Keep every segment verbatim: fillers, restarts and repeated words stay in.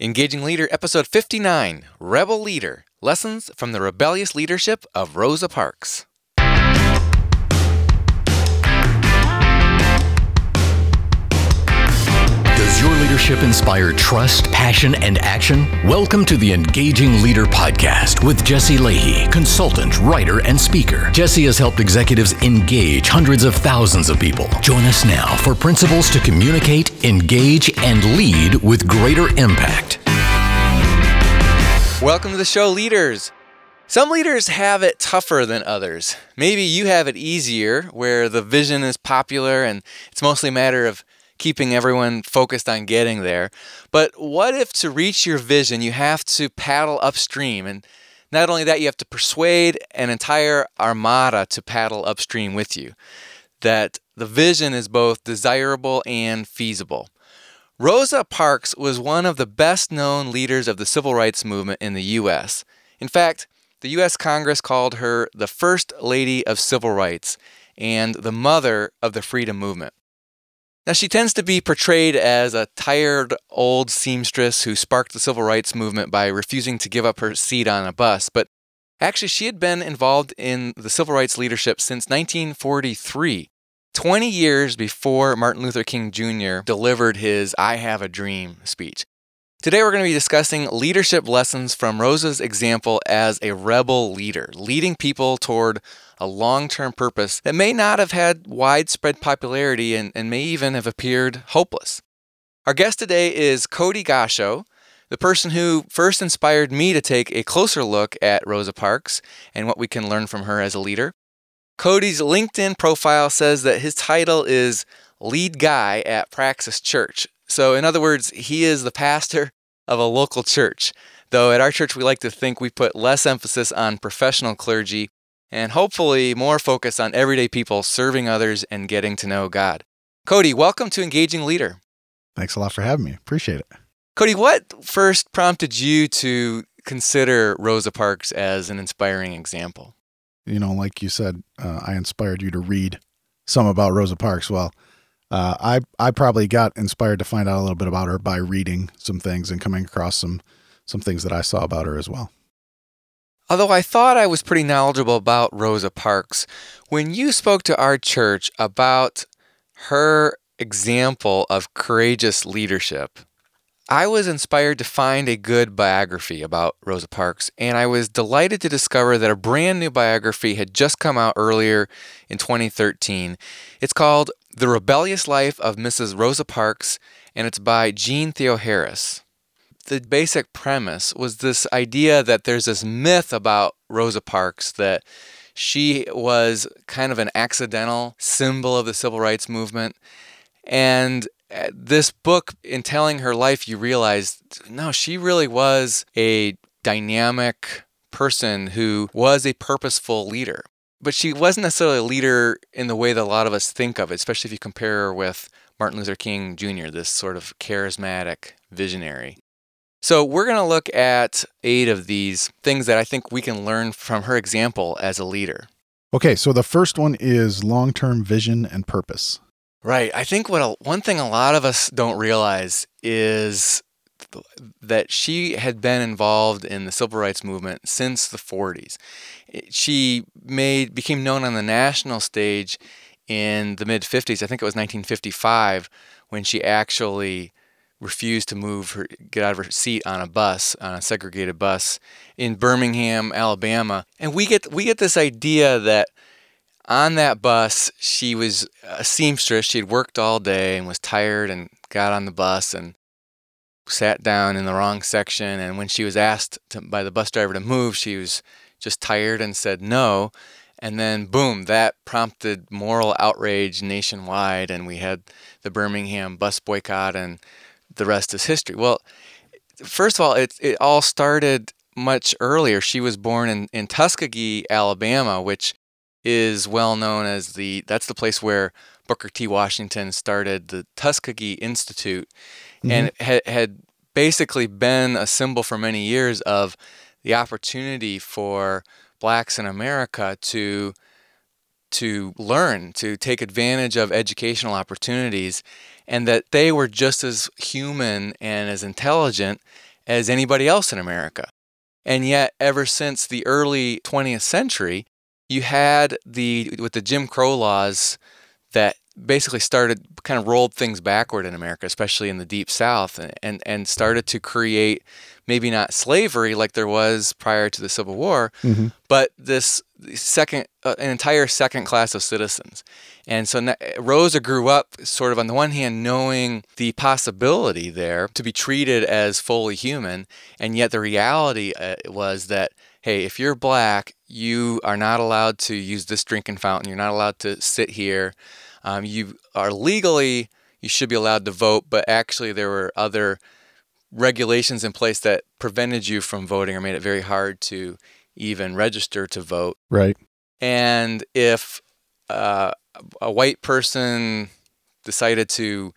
Engaging Leader, Episode fifty-nine, Rebel Leader, Lessons from the Rebellious Leadership of Rosa Parks. Does your leadership inspire trust, passion, and action? Welcome to the Engaging Leader podcast with Jesse Leahy, consultant, writer, and speaker. Jesse has helped executives engage hundreds of thousands of people. Join us now for principles to communicate, engage, and lead with greater impact. Welcome to the show, leaders. Some leaders have it tougher than others. Maybe you have it easier, where the vision is popular and it's mostly a matter of keeping everyone focused on getting there. But what if to reach your vision, you have to paddle upstream? And not only that, you have to persuade an entire armada to paddle upstream with you, that the vision is both desirable and feasible. Rosa Parks was one of the best-known leaders of the civil rights movement in the U S. In fact, the U S Congress called her the First Lady of Civil Rights and the mother of the freedom movement. Now, she tends to be portrayed as a tired old seamstress who sparked the civil rights movement by refusing to give up her seat on a bus, but actually she had been involved in the civil rights leadership since nineteen forty-three, twenty years before Martin Luther King Junior delivered his I Have a Dream speech. Today we're going to be discussing leadership lessons from Rosa's example as a rebel leader, leading people toward a long-term purpose that may not have had widespread popularity and, and may even have appeared hopeless. Our guest today is Cody Gascho, the person who first inspired me to take a closer look at Rosa Parks and what we can learn from her as a leader. Cody's LinkedIn profile says that his title is Lead Guy at Praxis Church. So in other words, he is the pastor of a local church, though at our church we like to think we put less emphasis on professional clergy and hopefully more focus on everyday people serving others and getting to know God. Cody, welcome to Engaging Leader. Thanks a lot for having me. Appreciate it. Cody, what first prompted you to consider Rosa Parks as an inspiring example? You know, like you said, uh, I inspired you to read some about Rosa Parks. Well, uh, I, I probably got inspired to find out a little bit about her by reading some things and coming across some, some things that I saw about her as well. Although I thought I was pretty knowledgeable about Rosa Parks, when you spoke to our church about her example of courageous leadership, I was inspired to find a good biography about Rosa Parks, and I was delighted to discover that a brand new biography had just come out earlier in twenty thirteen. It's called The Rebellious Life of Missus Rosa Parks, and it's by Jeanne Theoharis. The basic premise was this idea that there's this myth about Rosa Parks that she was kind of an accidental symbol of the civil rights movement. And this book, in telling her life, you realize, no, she really was a dynamic person who was a purposeful leader. But she wasn't necessarily a leader in the way that a lot of us think of it, especially if you compare her with Martin Luther King Junior, this sort of charismatic visionary. So we're going to look at eight of these things that I think we can learn from her example as a leader. Okay, so the first one is long-term vision and purpose. Right. I think what a, one thing a lot of us don't realize is th- that she had been involved in the civil rights movement since the forties. She made became known on the national stage in the mid-fifties. I think it was nineteen fifty-five when she actually refused to move her, get out of her seat on a bus, on a segregated bus in Birmingham, Alabama. And we get we get this idea that on that bus, she was a seamstress. She had worked all day and was tired and got on the bus and sat down in the wrong section. And when she was asked to, by the bus driver to move, she was just tired and said no. And then, boom, that prompted moral outrage nationwide. And we had the Birmingham bus boycott, and the rest is history. Well, first of all, it it all started much earlier. She was born in, in Tuskegee, Alabama, which is well known as the, that's the place where Booker T. Washington started the Tuskegee Institute, mm-hmm. and had, had basically been a symbol for many years of the opportunity for blacks in America to to learn, to take advantage of educational opportunities, and that they were just as human and as intelligent as anybody else in America. And yet, ever since the early twentieth century, you had the with the Jim Crow laws that basically started, kind of rolled things backward in America, especially in the Deep South, and, and started to create maybe not slavery like there was prior to the Civil War, mm-hmm. but this second, uh, an entire second class of citizens. And so Rosa grew up sort of on the one hand knowing the possibility there to be treated as fully human, and yet the reality uh, was that, hey, if you're black, you are not allowed to use this drinking fountain, you're not allowed to sit here. Um, you are legally, you should be allowed to vote, but actually there were other regulations in place that prevented you from voting or made it very hard to even register to vote. Right. And if uh, a white person decided to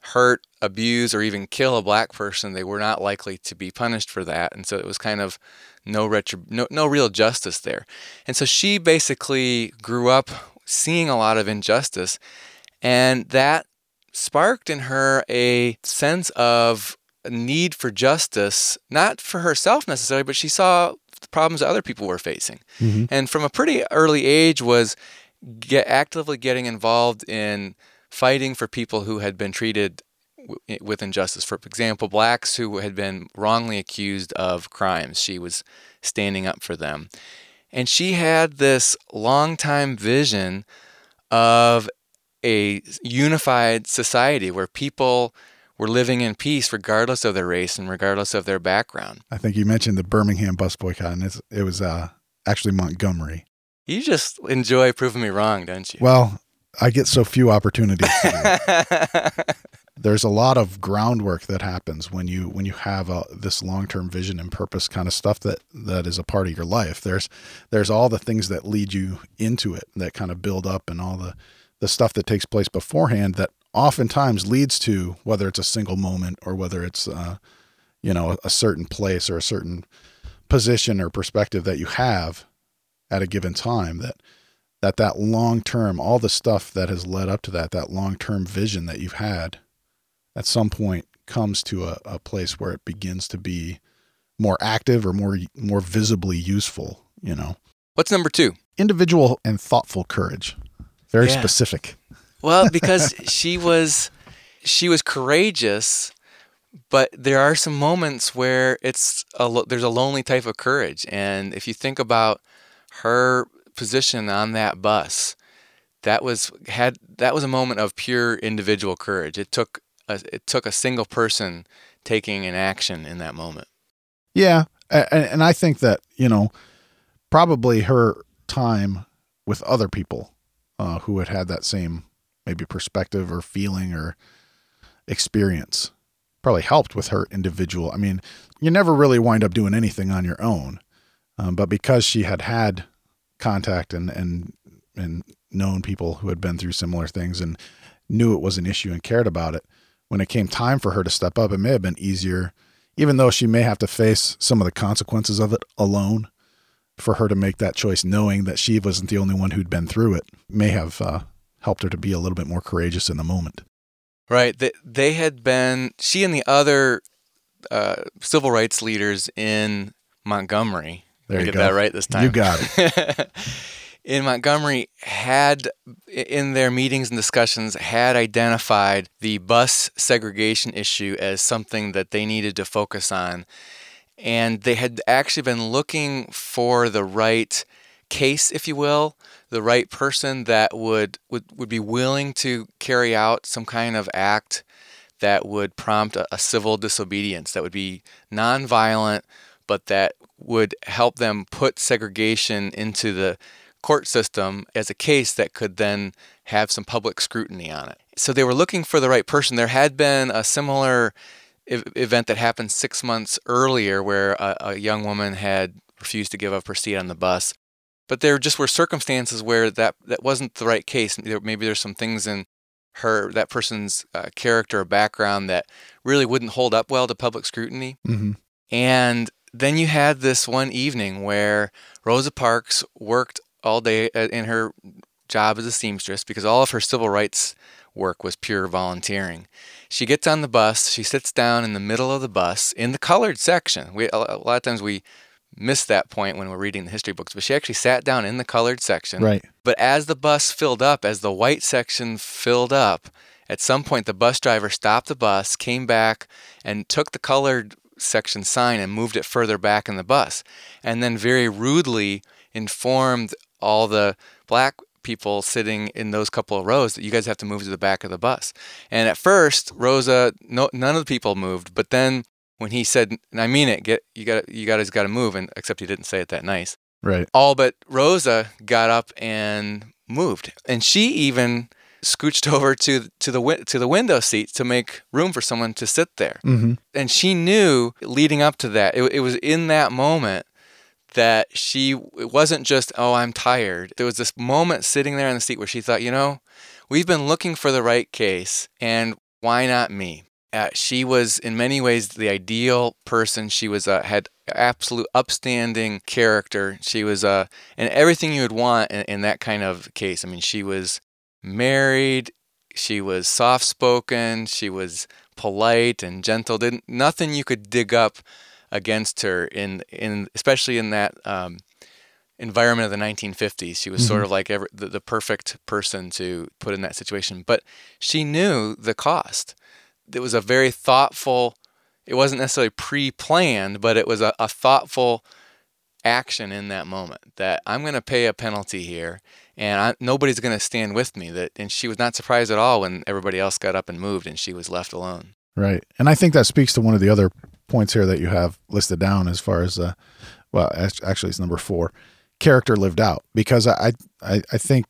hurt, abuse, or even kill a black person, they were not likely to be punished for that. And so it was kind of no retrib- no, no real justice there. And so she basically grew up seeing a lot of injustice, and that sparked in her a sense of a need for justice, not for herself necessarily, but she saw the problems that other people were facing. Mm-hmm. And from a pretty early age was get actively getting involved in fighting for people who had been treated w- with injustice. For example, blacks who had been wrongly accused of crimes, she was standing up for them. And she had this long-time vision of a unified society where people were living in peace regardless of their race and regardless of their background. I think you mentioned the Birmingham bus boycott, and it's, it was uh, actually Montgomery. You just enjoy proving me wrong, don't you? Well, I get so few opportunities. There's a lot of groundwork that happens when you when you have a, this long-term vision and purpose kind of stuff that, that is a part of your life. There's there's all the things that lead you into it that kind of build up, and all the, the stuff that takes place beforehand that oftentimes leads to, whether it's a single moment or whether it's uh, you know a, a certain place or a certain position or perspective that you have at a given time, that that, that long-term, all the stuff that has led up to that, that long-term vision that you've had, at some point comes to a, a place where it begins to be more active or more more visibly useful, you know. What's number two? Individual and thoughtful courage. Very yeah. specific. Well, because she was she was courageous, but there are some moments where it's a, there's a lonely type of courage. And if you think about her position on that bus, that was had that was a moment of pure individual courage. It took It took a single person taking an action in that moment. Yeah, and, and I think that, you know, probably her time with other people uh, who had had that same maybe perspective or feeling or experience probably helped with her individual. I mean, you never really wind up doing anything on your own, um, but because she had had contact and and and known people who had been through similar things and knew it was an issue and cared about it, when it came time for her to step up, it may have been easier, even though she may have to face some of the consequences of it alone, for her to make that choice, knowing that she wasn't the only one who'd been through it, may have uh, helped her to be a little bit more courageous in the moment. Right. They, they had been, she and the other uh, civil rights leaders in Montgomery, there you go. Get that right this time. You got it. In Montgomery had, in their meetings and discussions, had identified the bus segregation issue as something that they needed to focus on. And they had actually been looking for the right case, if you will, the right person that would, would, would be willing to carry out some kind of act that would prompt a, a civil disobedience, that would be nonviolent, but that would help them put segregation into the court system as a case that could then have some public scrutiny on it. So they were looking for the right person. There had been a similar e- event that happened six months earlier where a, a young woman had refused to give up her seat on the bus. But there just were circumstances where that, that wasn't the right case. There, maybe there's some things in her, that person's uh, character or background that really wouldn't hold up well to public scrutiny. Mm-hmm. And then you had this one evening where Rosa Parks worked all day in her job as a seamstress, because all of her civil rights work was pure volunteering. She gets on the bus. She sits down in the middle of the bus in the colored section. We a lot of times we miss that point when we're reading the history books, but she actually sat down in the colored section. Right. But as the bus filled up, as the white section filled up, at some point the bus driver stopped the bus, came back, and took the colored section sign and moved it further back in the bus, and then very rudely informed all the black people sitting in those couple of rows that you guys have to move to the back of the bus. And at first, Rosa, no, none of the people moved, but then when he said, and I mean it, get you got you guys got to move, and except he didn't say it that nice. Right. All but Rosa got up and moved, and she even scooched over to to the to the window seat to make room for someone to sit there. Mm-hmm. And she knew leading up to that, it, it was in that moment that she, it wasn't just, oh, I'm tired. There was this moment sitting there in the seat where she thought, you know, we've been looking for the right case, and why not me? Uh, she was, in many ways, the ideal person. She was uh, had absolute upstanding character. She was, uh, and everything you would want in, in that kind of case. I mean, she was married. She was soft-spoken. She was polite and gentle. Didn't nothing you could dig up against her in in especially in that um, environment of the nineteen fifties. She was mm-hmm. sort of like every, the, the perfect person to put in that situation. But she knew the cost. It was a very thoughtful, it wasn't necessarily pre-planned, but it was a, a thoughtful action in that moment that I'm going to pay a penalty here, and I, nobody's going to stand with me. That, and she was not surprised at all when everybody else got up and moved and she was left alone. Right. And I think that speaks to one of the other points here that you have listed down as far as, uh, well, actually it's number four, character lived out. Because I, I, I think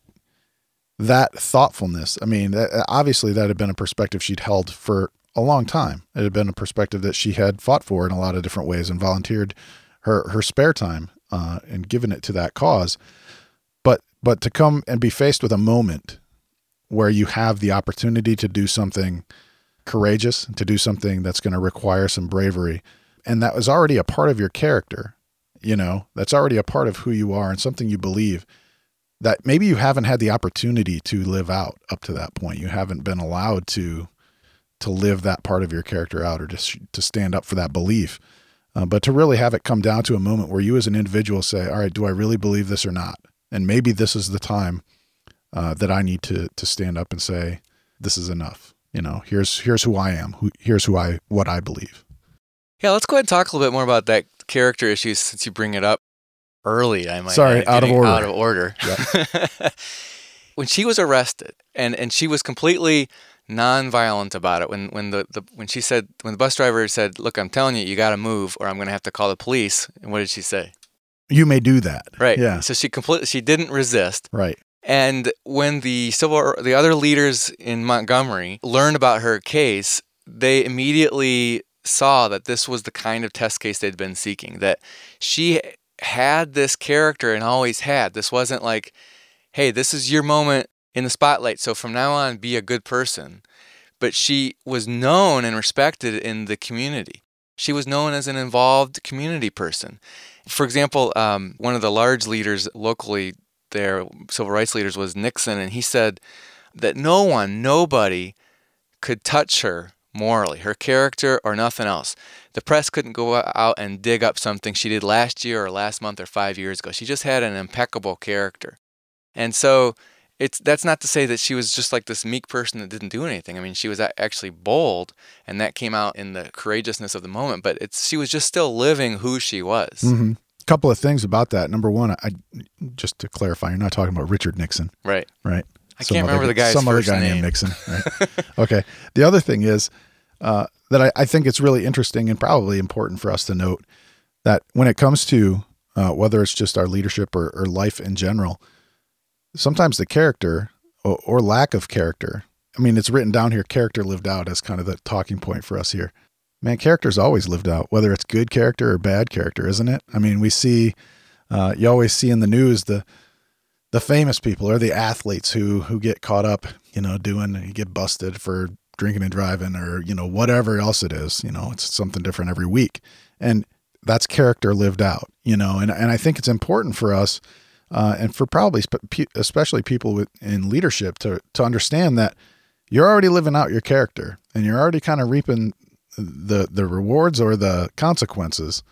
that thoughtfulness, I mean, that, obviously that had been a perspective she'd held for a long time. It had been a perspective that she had fought for in a lot of different ways and volunteered her, her spare time uh, and given it to that cause. But, but to come and be faced with a moment where you have the opportunity to do something courageous, to do something that's going to require some bravery. And that was already a part of your character, you know, that's already a part of who you are and something you believe that maybe you haven't had the opportunity to live out up to that point. You haven't been allowed to to live that part of your character out or just to stand up for that belief. Uh, but to really have it come down to a moment where you as an individual say, all right, do I really believe this or not? And maybe this is the time uh, that I need to to stand up and say, this is enough. You know, here's here's who I am. Who, here's who I what I believe. Yeah, let's go ahead and talk a little bit more about that character issue since you bring it up. Early, I might Sorry, out of order. Out of order. Yep. When she was arrested, and, and she was completely nonviolent about it. When when the, the when she said when the bus driver said, "Look, I'm telling you, you got to move, or I'm going to have to call the police." And what did she say? You may do that. Right. Yeah. So she completely she didn't resist. Right. And when the civil the other leaders in Montgomery learned about her case, they immediately saw that this was the kind of test case they'd been seeking. That she had this character and always had. This wasn't like, hey, this is your moment in the spotlight, so from now on, be a good person. But she was known and respected in the community. She was known as an involved community person. For example, um, one of the large leaders locally there, civil rights leaders, was Nixon, and he said that no one, nobody could touch her morally, her character or nothing else. The press couldn't go out and dig up something she did last year or last month or five years ago. She just had an impeccable character. And so it's that's not to say that she was just like this meek person that didn't do anything. I mean, she was actually bold, and that came out in the courageousness of the moment, but it's she was just still living who she was. Mm-hmm. Couple of things about that. Number one, I just to clarify, you're not talking about Richard Nixon. Right. Right. I some can't other, remember the guy's some first other guy name. Named Nixon. Right? Okay. The other thing is uh, that I, I think it's really interesting and probably important for us to note that when it comes to uh, whether it's just our leadership or, or life in general, sometimes the character or, or lack of character. I mean, it's written down here, character lived out as kind of the talking point for us here. Man, character's always lived out, whether it's good character or bad character, isn't it? I mean, we see, uh, you always see in the news the the famous people or the athletes who who get caught up, you know, doing, you get busted for drinking and driving or, you know, whatever else it is, you know, it's something different every week. And that's character lived out, you know, and, and I think it's important for us uh, and for probably spe- especially people with, in leadership to, to understand that you're already living out your character and you're already kind of reaping the the rewards or the consequences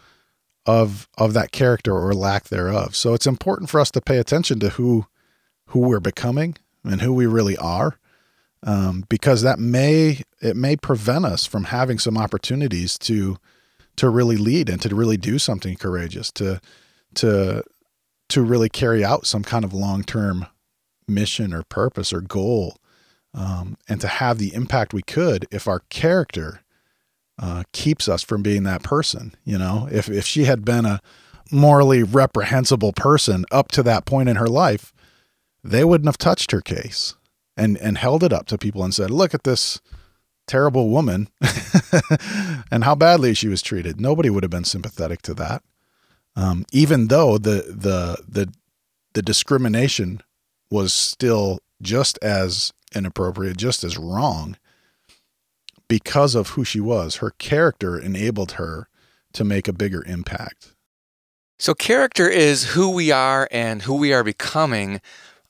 of of that character or lack thereof. So it's important for us to pay attention to who who we're becoming and who we really are, um, because that may it may prevent us from having some opportunities to to really lead and to really do something courageous, to to to really carry out some kind of long-term mission or purpose or goal, um, and to have the impact we could if our character uh, keeps us from being that person. You know, if, if she had been a morally reprehensible person up to that point in her life, they wouldn't have touched her case and, and held it up to people and said, look at this terrible woman and how badly she was treated. Nobody would have been sympathetic to that. Um, even though the, the, the, the discrimination was still just as inappropriate, just as wrong, because of who she was. Her character enabled her to make a bigger impact. So character is who we are and who we are becoming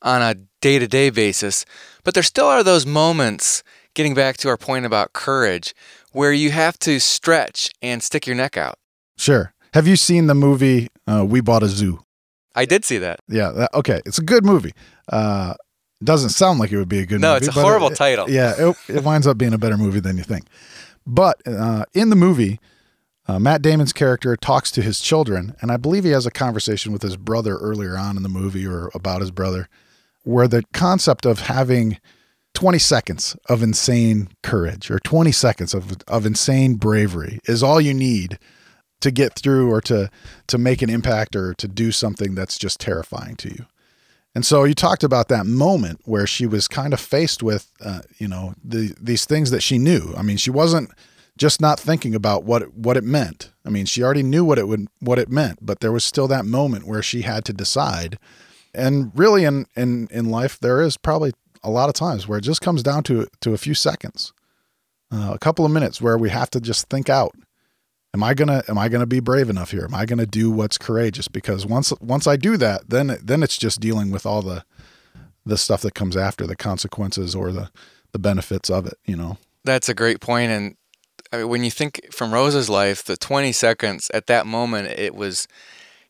on a day-to-day basis. But there still are those moments, getting back to our point about courage, where you have to stretch and stick your neck out. Sure. Have you seen the movie uh, We Bought a Zoo? I did see that. Yeah. That, okay. It's a good movie. Uh, doesn't sound like it would be a good no, movie. No, it's a horrible it, title. Yeah. It, it winds up being a better movie than you think. But uh, in the movie, uh, Matt Damon's character talks to his children, and I believe he has a conversation with his brother earlier on in the movie, or about his brother, where the concept of having twenty seconds of insane courage or twenty seconds of, of insane bravery is all you need to get through or to, to make an impact or to do something that's just terrifying to you. And so you talked about that moment where she was kind of faced with, uh, you know, the, these things that she knew. I mean, she wasn't just not thinking about what, it, what it meant. I mean, she already knew what it would, what it meant, but there was still that moment where she had to decide. And really in, in, in life, there is probably a lot of times where it just comes down to, to a few seconds, uh, a couple of minutes where we have to just think out. Am I gonna am I gonna be brave enough here? Am I gonna do what's courageous? Because once once I do that, then then it's just dealing with all the the stuff that comes after, the consequences or the, the benefits of it. You know, that's a great point. And I mean, when you think from Rosa's life, the twenty seconds at that moment, it was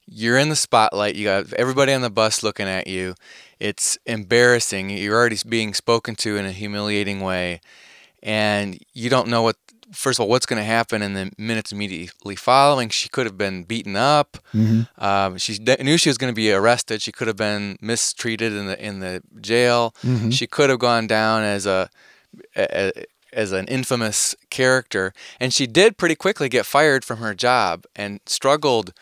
you're in the spotlight. You got everybody on the bus looking at you. It's embarrassing. You're already being spoken to in a humiliating way, and you don't know what. First of all, what's going to happen in the minutes immediately following? She could have been beaten up. Mm-hmm. Um, she d- knew she was going to be arrested. She could have been mistreated in the in the jail. Mm-hmm. She could have gone down as a, a as an infamous character, and she did pretty quickly get fired from her job and struggled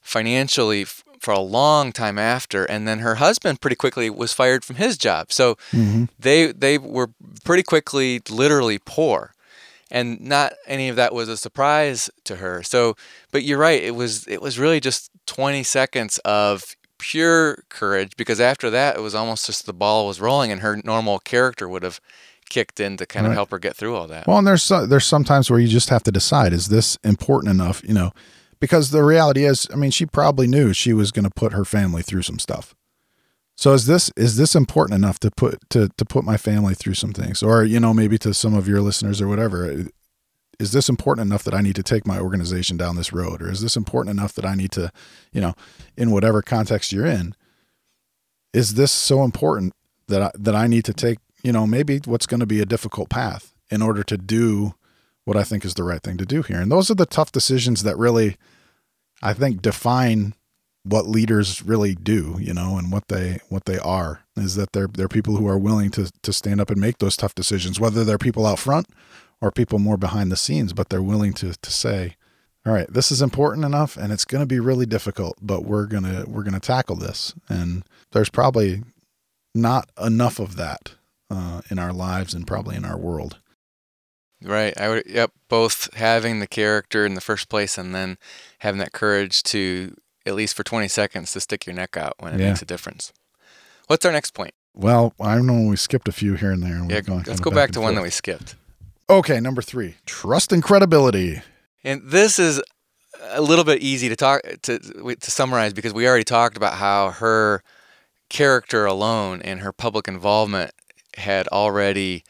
financially f- for a long time after. And then her husband pretty quickly was fired from his job. So mm-hmm. they they were pretty quickly literally poor. And not any of that was a surprise to her. So, but you're right. It was it was really just twenty seconds of pure courage, because after that, it was almost just the ball was rolling, and her normal character would have kicked in to kind of right. help her get through all that. Well, and there's so, there's sometimes where you just have to decide: is this important enough? You know, because the reality is, I mean, she probably knew she was going to put her family through some stuff. So is this is this important enough to put to to put my family through some things? Or, you know, maybe to some of your listeners or whatever, is this important enough that I need to take my organization down this road? Or is this important enough that I need to, you know, in whatever context you're in, is this so important that I, that I need to take, you know, maybe what's going to be a difficult path in order to do what I think is the right thing to do here? And those are the tough decisions that really, I think, define what leaders really do, you know, and what they what they are, is that they're they're people who are willing to to stand up and make those tough decisions, whether they're people out front or people more behind the scenes, but they're willing to to say, all right, this is important enough and it's gonna be really difficult, but we're gonna we're gonna tackle this. And there's probably not enough of that uh, in our lives and probably in our world. Right. I would yep, both having the character in the first place and then having that courage to, at least for twenty seconds, to stick your neck out when it yeah. makes a difference. What's our next point? Well, I don't know. We skipped a few here and there. And yeah, going let's go back, back to one forth. That we skipped. Okay, number three, trust and credibility. And this is a little bit easy to talk to to summarize, because we already talked about how her character alone and her public involvement had already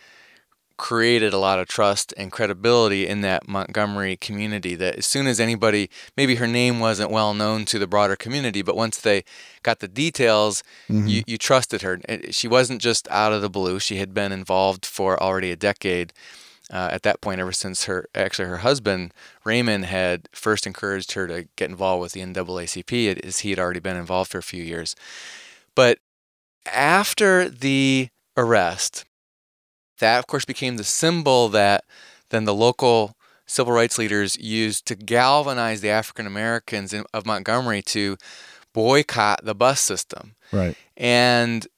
created a lot of trust and credibility in that Montgomery community, that as soon as anybody, maybe her name wasn't well known to the broader community, but once they got the details, mm-hmm. you, you trusted her. She wasn't just out of the blue. She had been involved for already a decade uh, at that point, ever since her, actually her husband, Raymond, had first encouraged her to get involved with the N double A C P, as he had already been involved for a few years. But after the arrest, that, of course, became the symbol that then the local civil rights leaders used to galvanize the African Americans in, of Montgomery to boycott the bus system. Right. And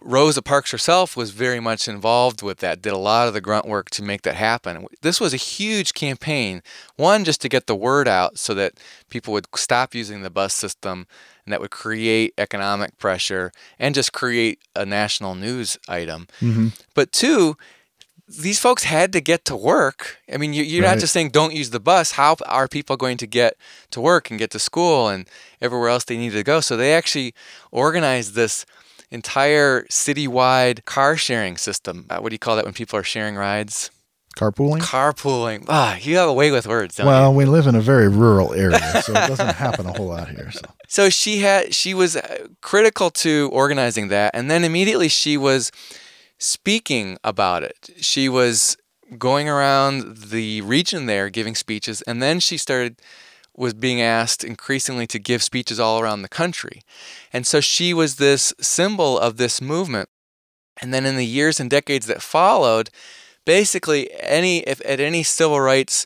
Rosa Parks herself was very much involved with that, did a lot of the grunt work to make that happen. This was a huge campaign, one, just to get the word out so that people would stop using the bus system, and that would create economic pressure and just create a national news item. Mm-hmm. But two, these folks had to get to work. I mean, you're right. Not just saying don't use the bus. How are people going to get to work and get to school and everywhere else they needed to go? So they actually organized this entire citywide car sharing system. What do you call that when people are sharing rides? Carpooling? Carpooling. Ah, you have a way with words, don't well, you? Well, we live in a very rural area, so it doesn't happen a whole lot here. So. so she had, she was critical to organizing that, and then immediately she was speaking about it. She was going around the region there giving speeches, and then she started, was being asked increasingly to give speeches all around the country. And so she was this symbol of this movement. And then in the years and decades that followed, basically, any if at any civil rights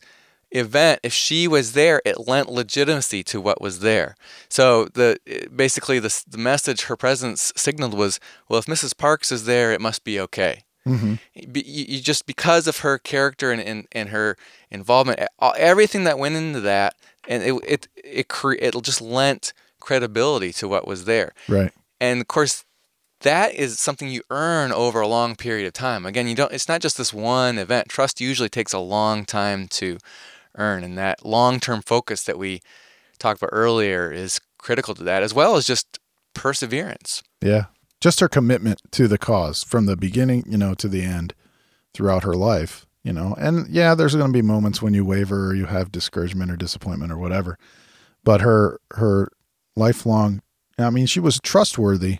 event, if she was there, it lent legitimacy to what was there. So the basically the the message her presence signaled was, well, if Missus Parks is there, it must be okay. Mm-hmm. You, you just because of her character and, and, and her involvement, everything that went into that, and it it it cre- it just lent credibility to what was there. Right. And of course, that is something you earn over a long period of time. Again, you don't. It's not just this one event. Trust usually takes a long time to earn, and that long-term focus that we talked about earlier is critical to that, as well as just perseverance. Yeah, just her commitment to the cause from the beginning, you know, to the end, throughout her life, you know. And yeah, there's going to be moments when you waver or you have discouragement or disappointment or whatever, but her her lifelong. I mean, she was trustworthy.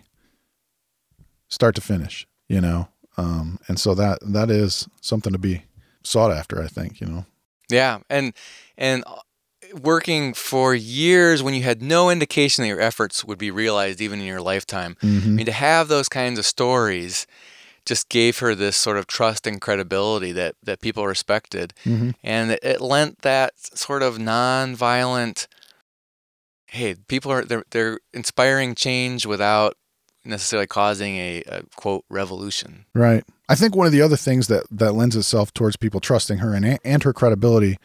Start to finish, you know, um, and so that that is something to be sought after, I think, you know. Yeah, and and working for years when you had no indication that your efforts would be realized, even in your lifetime. Mm-hmm. I mean, to have those kinds of stories just gave her this sort of trust and credibility that that people respected, mm-hmm. and it, it lent that sort of nonviolent. Hey, people are they're they're inspiring change without necessarily causing a, a quote revolution. Right. I think one of the other things that, that lends itself towards people trusting her and and her credibility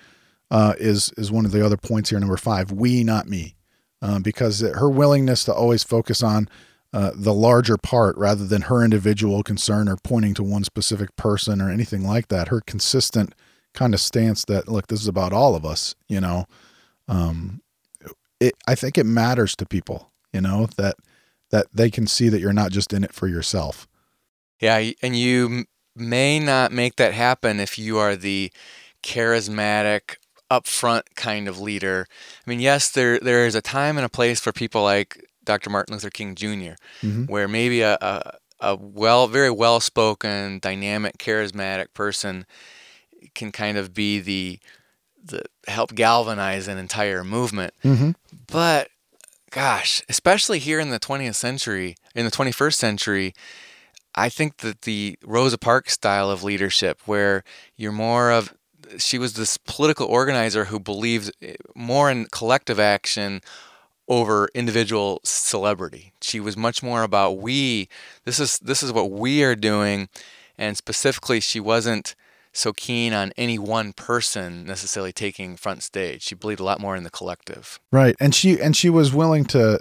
uh, is is one of the other points here, number five, we, not me, um, because her willingness to always focus on uh, the larger part rather than her individual concern or pointing to one specific person or anything like that. Her consistent kind of stance that, look, this is about all of us, you know, um, it. I think it matters to people, you know, that. that they can see that you're not just in it for yourself. Yeah, and you may not make that happen if you are the charismatic, upfront kind of leader. I mean, yes, there there is a time and a place for people like Doctor Martin Luther King Junior, mm-hmm. where maybe a, a, a well, very well-spoken, dynamic, charismatic person can kind of be the, the help galvanize an entire movement. Mm-hmm. But gosh, especially here in the twentieth century, in the twenty-first century, I think that the Rosa Parks style of leadership, where you're more of, she was this political organizer who believed more in collective action over individual celebrity. She was much more about we, this is this is what we are doing, and specifically she wasn't so keen on any one person necessarily taking front stage. She believed a lot more in the collective. Right. And she and she was willing to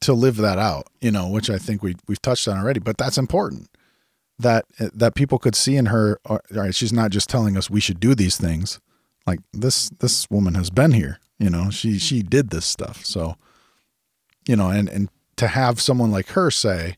to live that out, you know, which I think we we've touched on already, but that's important. That that people could see in her, all right, she's not just telling us we should do these things. Like this this woman has been here, you know. She she did this stuff. So, you know, and and to have someone like her say,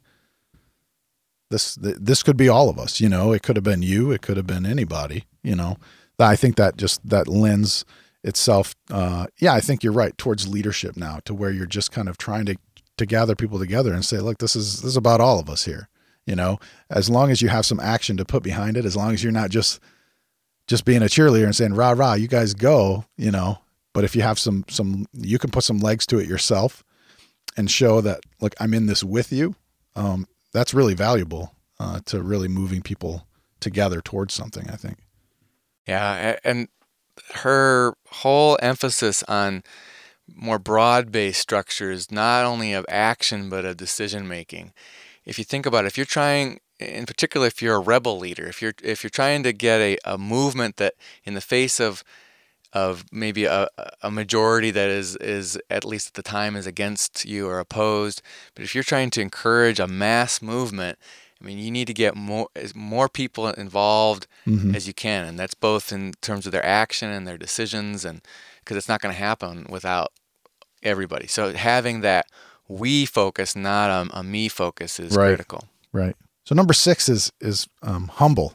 this this could be all of us, you know. It could have been you, it could have been anybody, you know. I think that just that lends itself, uh, yeah, I think you're right, towards leadership now, to where you're just kind of trying to to gather people together and say, look, this is this is about all of us here, you know. As long as you have some action to put behind it, as long as you're not just just being a cheerleader and saying, rah, rah, you guys go, you know. But if you have some some, you can put some legs to it yourself and show that, look, I'm in this with you. Um, that's really valuable uh, to really moving people together towards something, I think. Yeah, and her whole emphasis on more broad-based structures, not only of action, but of decision-making. If you think about it, if you're trying, in particular, if you're a rebel leader, if you're if you're trying to get a, a movement that in the face of of maybe a, a majority that is, is, at least at the time, is against you or opposed, but if you're trying to encourage a mass movement, I mean, you need to get more more people involved mm-hmm. as you can, and that's both in terms of their action and their decisions, and because it's not going to happen without everybody. So having that we focus, not a, a me focus, is right. critical. Right. So number six is is um, humble.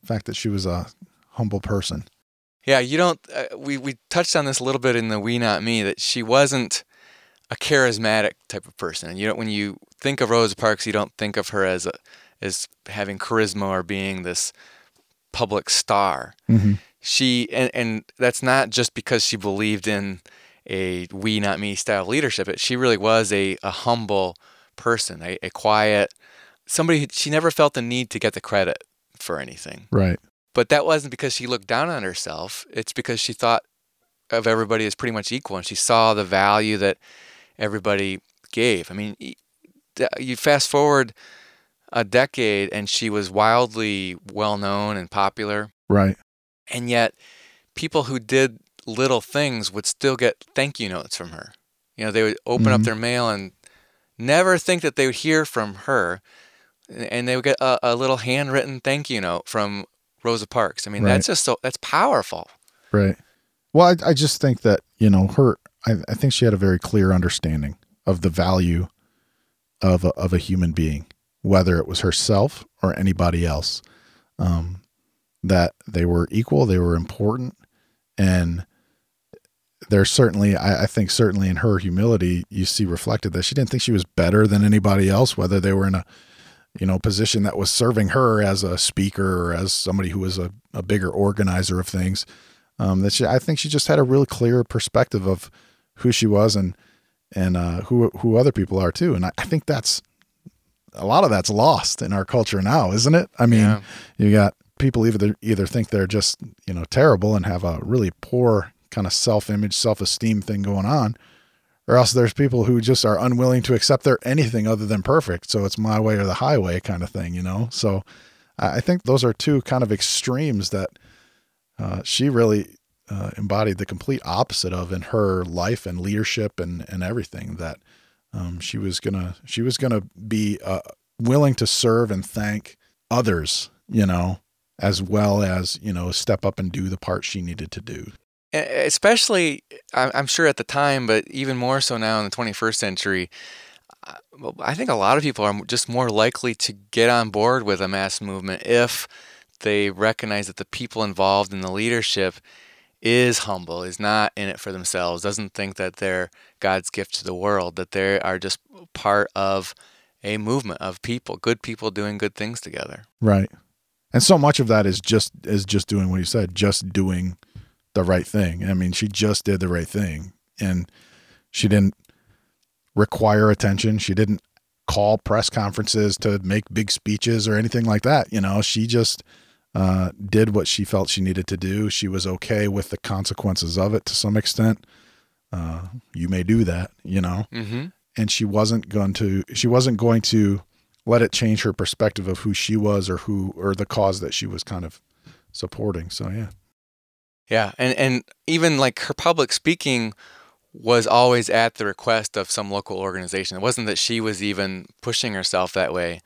The fact that she was a humble person. Yeah, you don't. Uh, we we touched on this a little bit in the "We Not Me" that she wasn't a charismatic type of person. And you don't, when you think of Rosa Parks, you don't think of her as a, as having charisma or being this public star. Mm-hmm. She and, and that's not just because she believed in a "we not me" style leadership. It, she really was a, a humble person, a, a quiet somebody. She never felt the need to get the credit for anything. Right. But that wasn't because she looked down on herself. It's because she thought of everybody as pretty much equal, and she saw the value that everybody gave. I mean, you fast forward a decade, and she was wildly well-known and popular. Right. And yet, people who did little things would still get thank you notes from her. You know, they would open mm-hmm. up their mail and never think that they would hear from her, and they would get a, a little handwritten thank you note from Rosa Parks. I mean, right. that's just so, that's powerful. Right. Well, I, I just think that, you know, her, I, I think she had a very clear understanding of the value of a, of a human being, whether it was herself or anybody else, um, that they were equal, they were important. And there's certainly, I, I think certainly in her humility, you see reflected that she didn't think she was better than anybody else, whether they were in a, you know, position that was serving her as a speaker or as somebody who was a, a bigger organizer of things. Um, that she, I think she just had a really clear perspective of who she was and, and uh, who, who other people are too. And I, I think that's, a lot of that's lost in our culture now, isn't it? I mean, yeah. you got people either, either think they're just, you know, terrible and have a really poor kind of self-image, self-esteem thing going on, or else there's people who just are unwilling to accept they're anything other than perfect. So it's my way or the highway kind of thing, you know? So I think those are two kind of extremes that uh, she really uh, embodied the complete opposite of in her life and leadership and, and everything, that um, she was gonna, she was gonna be uh, willing to serve and thank others, you know, as well as, you know, step up and do the part she needed to do. Especially, I'm sure at the time, but even more so now in the twenty-first century, I think a lot of people are just more likely to get on board with a mass movement if they recognize that the people involved in the leadership is humble, is not in it for themselves, doesn't think that they're God's gift to the world, that they are just part of a movement of people, good people doing good things together. Right. And so much of that is just is just doing what you said, just doing the right thing. I mean, she just did the right thing, and she didn't require attention. She didn't call press conferences to make big speeches or anything like that. You know, she just uh, did what she felt she needed to do. She was okay with the consequences of it to some extent. Uh, you may do that, you know, mm-hmm. and she wasn't going to, she wasn't going to let it change her perspective of who she was or who, or the cause that she was kind of supporting. So, yeah. Yeah. And, and even like her public speaking was always at the request of some local organization. It wasn't that she was even pushing herself that way.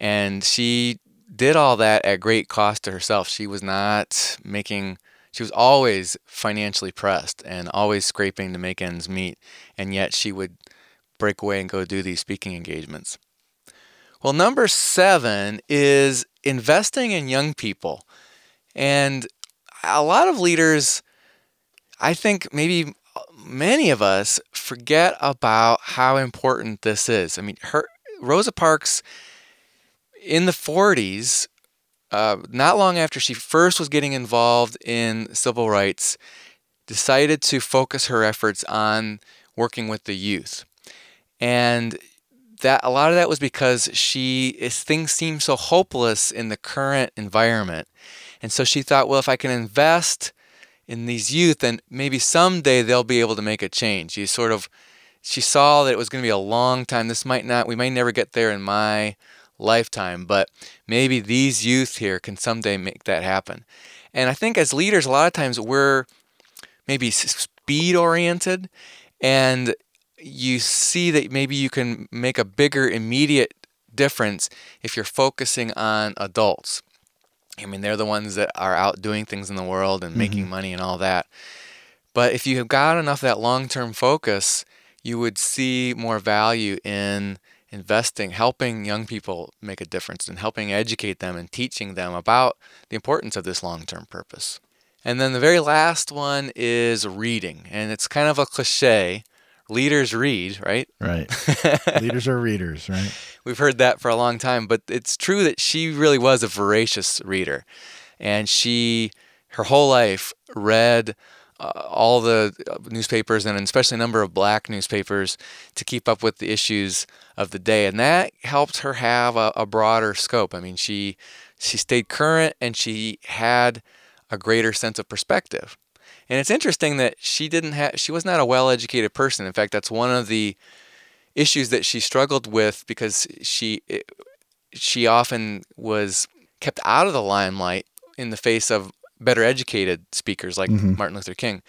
And she did all that at great cost to herself. She was not making, she was always financially pressed and always scraping to make ends meet. And yet she would break away and go do these speaking engagements. Well, number seven is investing in young people. And a lot of leaders, I think maybe many of us, forget about how important this is. I mean, her, Rosa Parks in the forties, uh, not long after she first was getting involved in civil rights, decided to focus her efforts on working with the youth. And that a lot of that was because she is, things seem so hopeless in the current environment. And so she thought, well, if I can invest in these youth, then maybe someday they'll be able to make a change. You sort of, she saw that it was going to be a long time. This might not, we may never get there in my lifetime, but maybe these youth here can someday make that happen. And I think as leaders, a lot of times we're maybe speed oriented, and you see that maybe you can make a bigger immediate difference if you're focusing on adults. I mean, they're the ones that are out doing things in the world and mm-hmm. making money and all that. But if you have got enough of that long-term focus, you would see more value in investing, helping young people make a difference and helping educate them and teaching them about the importance of this long-term purpose. And then the very last one is reading. And it's kind of a cliche. Leaders read, right? Right. Leaders are readers, right? We've heard that for a long time, but it's true that she really was a voracious reader. And she, her whole life, read uh, all the newspapers, and especially a number of black newspapers, to keep up with the issues of the day. And that helped her have a, a broader scope. I mean, she she stayed current, and she had a greater sense of perspective. And it's interesting that she didn't have, she was not a well-educated person. In fact, that's one of the issues that she struggled with, because she she often was kept out of the limelight in the face of better educated speakers like mm-hmm. Martin Luther King.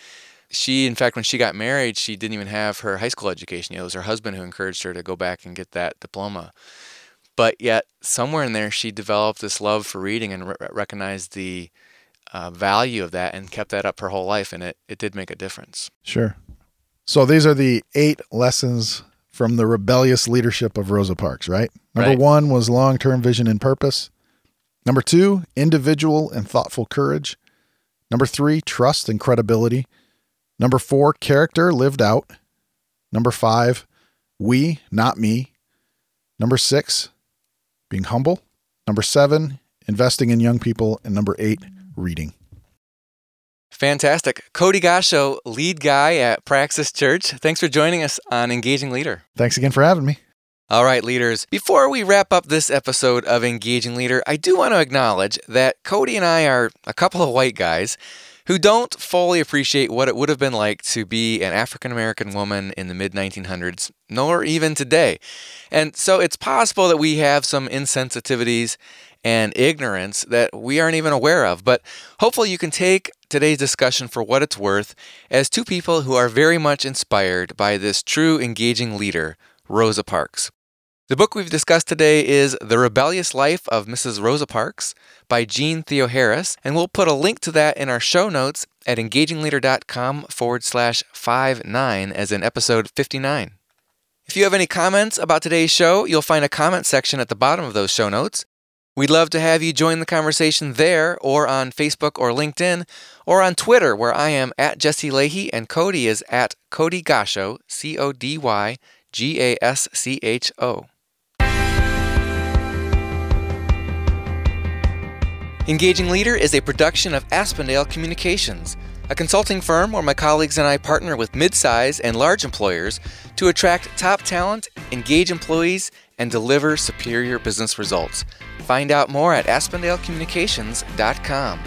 She, in fact, when she got married, she didn't even have her high school education. It was her husband who encouraged her to go back and get that diploma. But yet, somewhere in there, she developed this love for reading and re- recognized the Uh, value of that and kept that up her whole life, and it it did make a difference. Sure. So these are the eight lessons from the rebellious leadership of Rosa Parks, right? Number right. one was long-term vision and purpose. Number two, individual and thoughtful courage. Number three, trust and credibility. Number four, character lived out. Number five, we, not me. Number six, being humble. Number seven, investing in young people. And number eight, reading. Fantastic. Cody Gascho, lead guy at Praxis Church. Thanks for joining us on Engaging Leader. Thanks again for having me. All right, leaders. Before we wrap up this episode of Engaging Leader, I do want to acknowledge that Cody and I are a couple of white guys who don't fully appreciate what it would have been like to be an African-American woman in the mid nineteen hundreds, nor even today. And so it's possible that we have some insensitivities and ignorance that we aren't even aware of. But hopefully you can take today's discussion for what it's worth as two people who are very much inspired by this true engaging leader, Rosa Parks. The book we've discussed today is The Rebellious Life of Missus Rosa Parks by Jeanne Theoharis, and we'll put a link to that in our show notes at engagingleader.com forward slash five nine as in episode fifty-nine. If you have any comments about today's show, you'll find a comment section at the bottom of those show notes. We'd love to have you join the conversation there, or on Facebook or LinkedIn, or on Twitter, where I am at Jesse Leahy and Cody is at Cody Gascho, C O D Y G A S C H O. Engaging Leader is a production of Aspendale Communications, a consulting firm where my colleagues and I partner with mid-size and large employers to attract top talent, engage employees, and deliver superior business results. Find out more at aspendale communications dot com.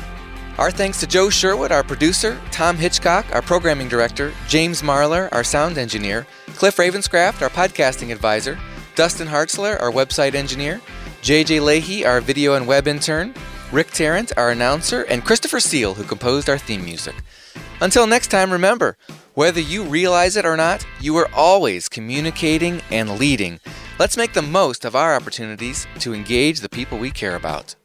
Our thanks to Joe Sherwood, our producer, Tom Hitchcock, our programming director, James Marler, our sound engineer, Cliff Ravenscraft, our podcasting advisor, Dustin Hartzler, our website engineer, J J. Leahy, our video and web intern, Rick Tarrant, our announcer, and Christopher Seal, who composed our theme music. Until next time, remember, whether you realize it or not, you are always communicating and leading. Let's make the most of our opportunities to engage the people we care about.